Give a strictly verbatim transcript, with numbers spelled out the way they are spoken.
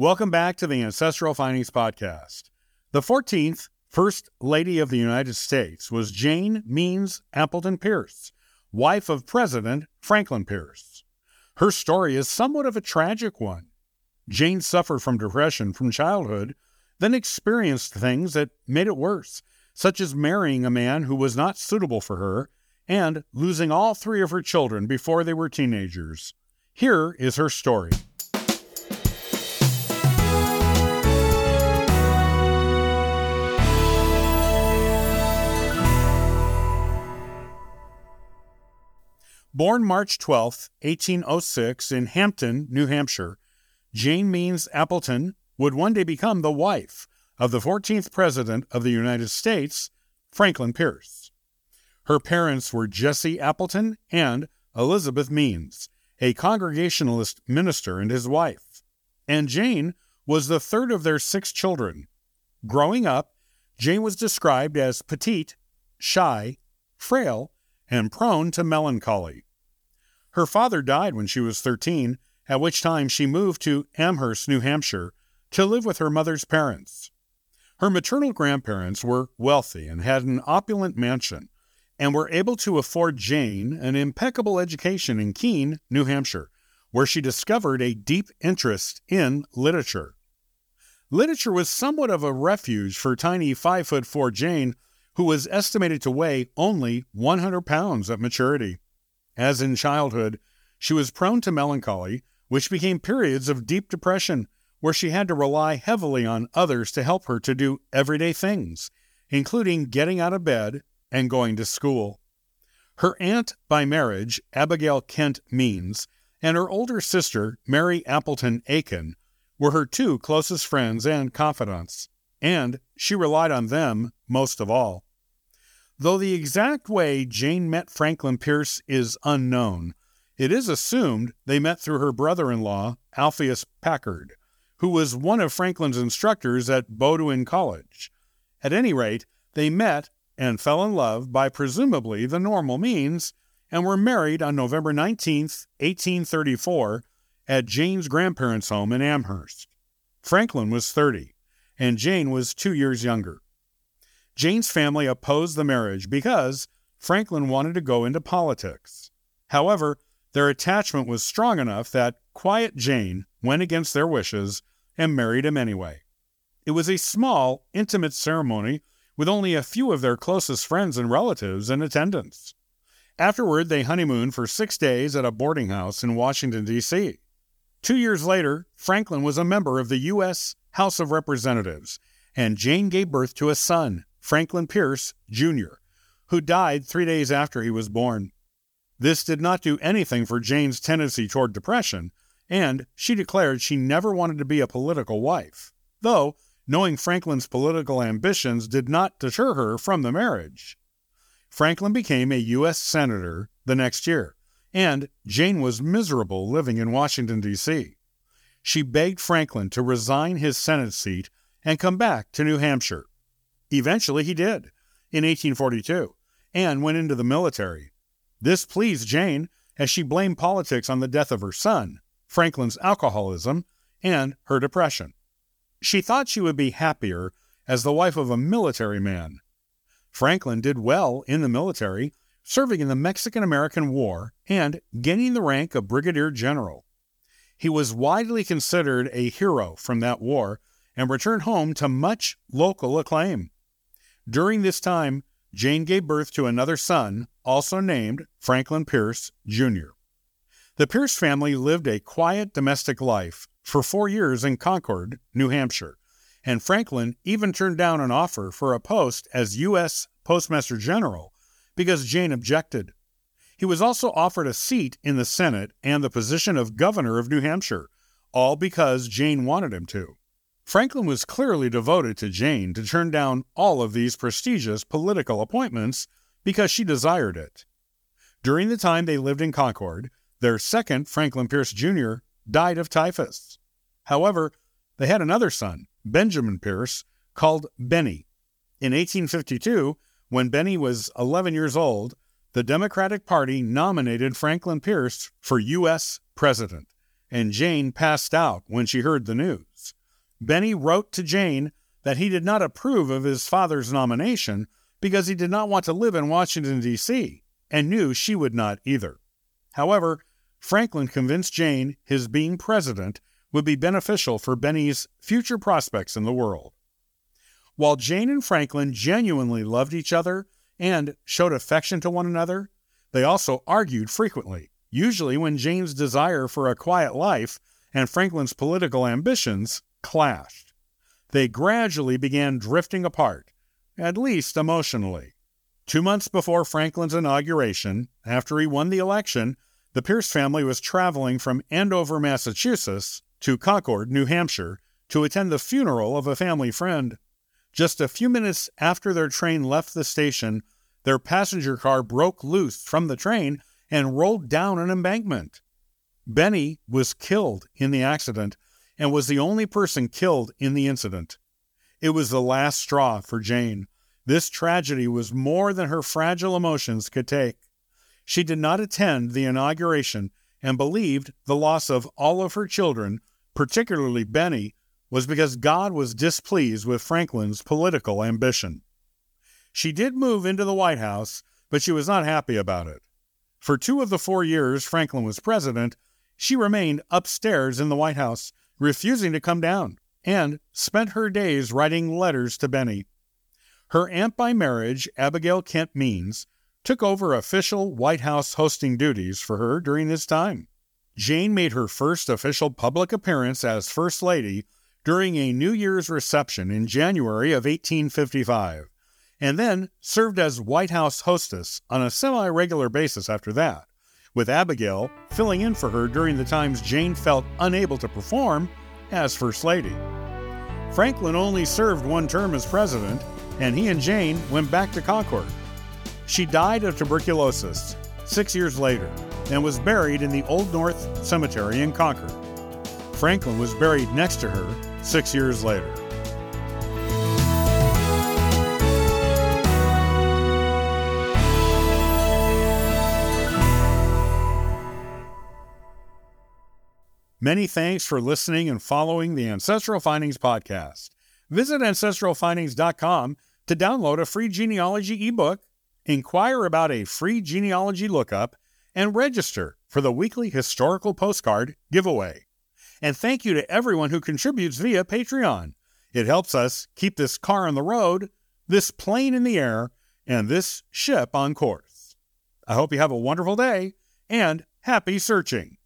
Welcome back to the Ancestral Findings Podcast. The fourteenth First Lady of the United States was Jane Means Appleton Pierce, wife of President Franklin Pierce. Her story is somewhat of a tragic one. Jane suffered from depression from childhood, then experienced things that made it worse, such as marrying a man who was not suitable for her and losing all three of her children before they were teenagers. Here is her story. Born March twelfth, eighteen oh six, in Hampton, New Hampshire, Jane Means Appleton would one day become the wife of the fourteenth President of the United States, Franklin Pierce. Her parents were Jesse Appleton and Elizabeth Means, a Congregationalist minister and his wife, and Jane was the third of their six children. Growing up, Jane was described as petite, shy, frail, and prone to melancholy. Her father died when she was thirteen, at which time she moved to Amherst, New Hampshire, to live with her mother's parents. Her maternal grandparents were wealthy and had an opulent mansion, and were able to afford Jane an impeccable education in Keene, New Hampshire, where she discovered a deep interest in literature. Literature was somewhat of a refuge for tiny five foot four Jane, who was estimated to weigh only one hundred pounds at maturity. As in childhood, she was prone to melancholy, which became periods of deep depression, where she had to rely heavily on others to help her to do everyday things, including getting out of bed and going to school. Her aunt by marriage, Abigail Kent Means, and her older sister, Mary Appleton Aiken, were her two closest friends and confidants, and she relied on them most of all. Though the exact way Jane met Franklin Pierce is unknown, it is assumed they met through her brother-in-law, Alpheus Packard, who was one of Franklin's instructors at Bowdoin College. At any rate, they met and fell in love by presumably the normal means, and were married on November nineteenth, eighteen thirty-four, at Jane's grandparents' home in Amherst. Franklin was thirty, and Jane was two years younger. Jane's family opposed the marriage because Franklin wanted to go into politics. However, their attachment was strong enough that quiet Jane went against their wishes and married him anyway. It was a small, intimate ceremony with only a few of their closest friends and relatives in attendance. Afterward, they honeymooned for six days at a boarding house in Washington, D C Two years later, Franklin was a member of the U S House of Representatives, and Jane gave birth to a son, Franklin Pierce Junior, who died three days after he was born. This did not do anything for Jane's tendency toward depression, and she declared she never wanted to be a political wife, though knowing Franklin's political ambitions did not deter her from the marriage. Franklin became a U S Senator the next year, and Jane was miserable living in Washington, D C She begged Franklin to resign his Senate seat and come back to New Hampshire. Eventually he did, in eighteen forty-two, and went into the military. This pleased Jane, as she blamed politics on the death of her son, Franklin's alcoholism, and her depression. She thought she would be happier as the wife of a military man. Franklin did well in the military, serving in the Mexican-American War and gaining the rank of brigadier general. He was widely considered a hero from that war and returned home to much local acclaim. During this time, Jane gave birth to another son, also named Franklin Pierce Junior The Pierce family lived a quiet domestic life for four years in Concord, New Hampshire, and Franklin even turned down an offer for a post as U S Postmaster General because Jane objected. He was also offered a seat in the Senate and the position of Governor of New Hampshire, all because Jane wanted him to. Franklin was clearly devoted to Jane to turn down all of these prestigious political appointments because she desired it. During the time they lived in Concord, their second, Franklin Pierce Junior, died of typhus. However, they had another son, Benjamin Pierce, called Benny. In eighteen fifty-two, when Benny was eleven years old, the Democratic Party nominated Franklin Pierce for U S President, and Jane passed out when she heard the news. Benny wrote to Jane that he did not approve of his father's nomination because he did not want to live in Washington, D C, and knew she would not either. However, Franklin convinced Jane his being president would be beneficial for Benny's future prospects in the world. While Jane and Franklin genuinely loved each other and showed affection to one another, they also argued frequently, usually when Jane's desire for a quiet life and Franklin's political ambitions clashed. They gradually began drifting apart, at least emotionally. Two months before Franklin's inauguration, after he won the election, the Pierce family was traveling from Andover, Massachusetts, to Concord, New Hampshire, to attend the funeral of a family friend. Just a few minutes after their train left the station, their passenger car broke loose from the train and rolled down an embankment. Benny was killed in the accident and was the only person killed in the incident. It was the last straw for Jane. This tragedy was more than her fragile emotions could take. She did not attend the inauguration and believed the loss of all of her children, particularly Benny, was because God was displeased with Franklin's political ambition. She did move into the White House, but she was not happy about it. For two of the four years Franklin was president, she remained upstairs in the White House, refusing to come down, and spent her days writing letters to Benny. Her aunt by marriage, Abigail Kent Means, took over official White House hosting duties for her during this time. Jane made her first official public appearance as First Lady during a New Year's reception in January of eighteen fifty-five, and then served as White House hostess on a semi-regular basis after that, with Abigail filling in for her during the times Jane felt unable to perform as First Lady. Franklin only served one term as president, and he and Jane went back to Concord. She died of tuberculosis six years later and was buried in the Old North Cemetery in Concord. Franklin was buried next to her six years later. Many thanks for listening and following the Ancestral Findings podcast. Visit ancestral findings dot com to download a free genealogy ebook, inquire about a free genealogy lookup, and register for the weekly historical postcard giveaway. And thank you to everyone who contributes via Patreon. It helps us keep this car on the road, this plane in the air, and this ship on course. I hope you have a wonderful day, and happy searching.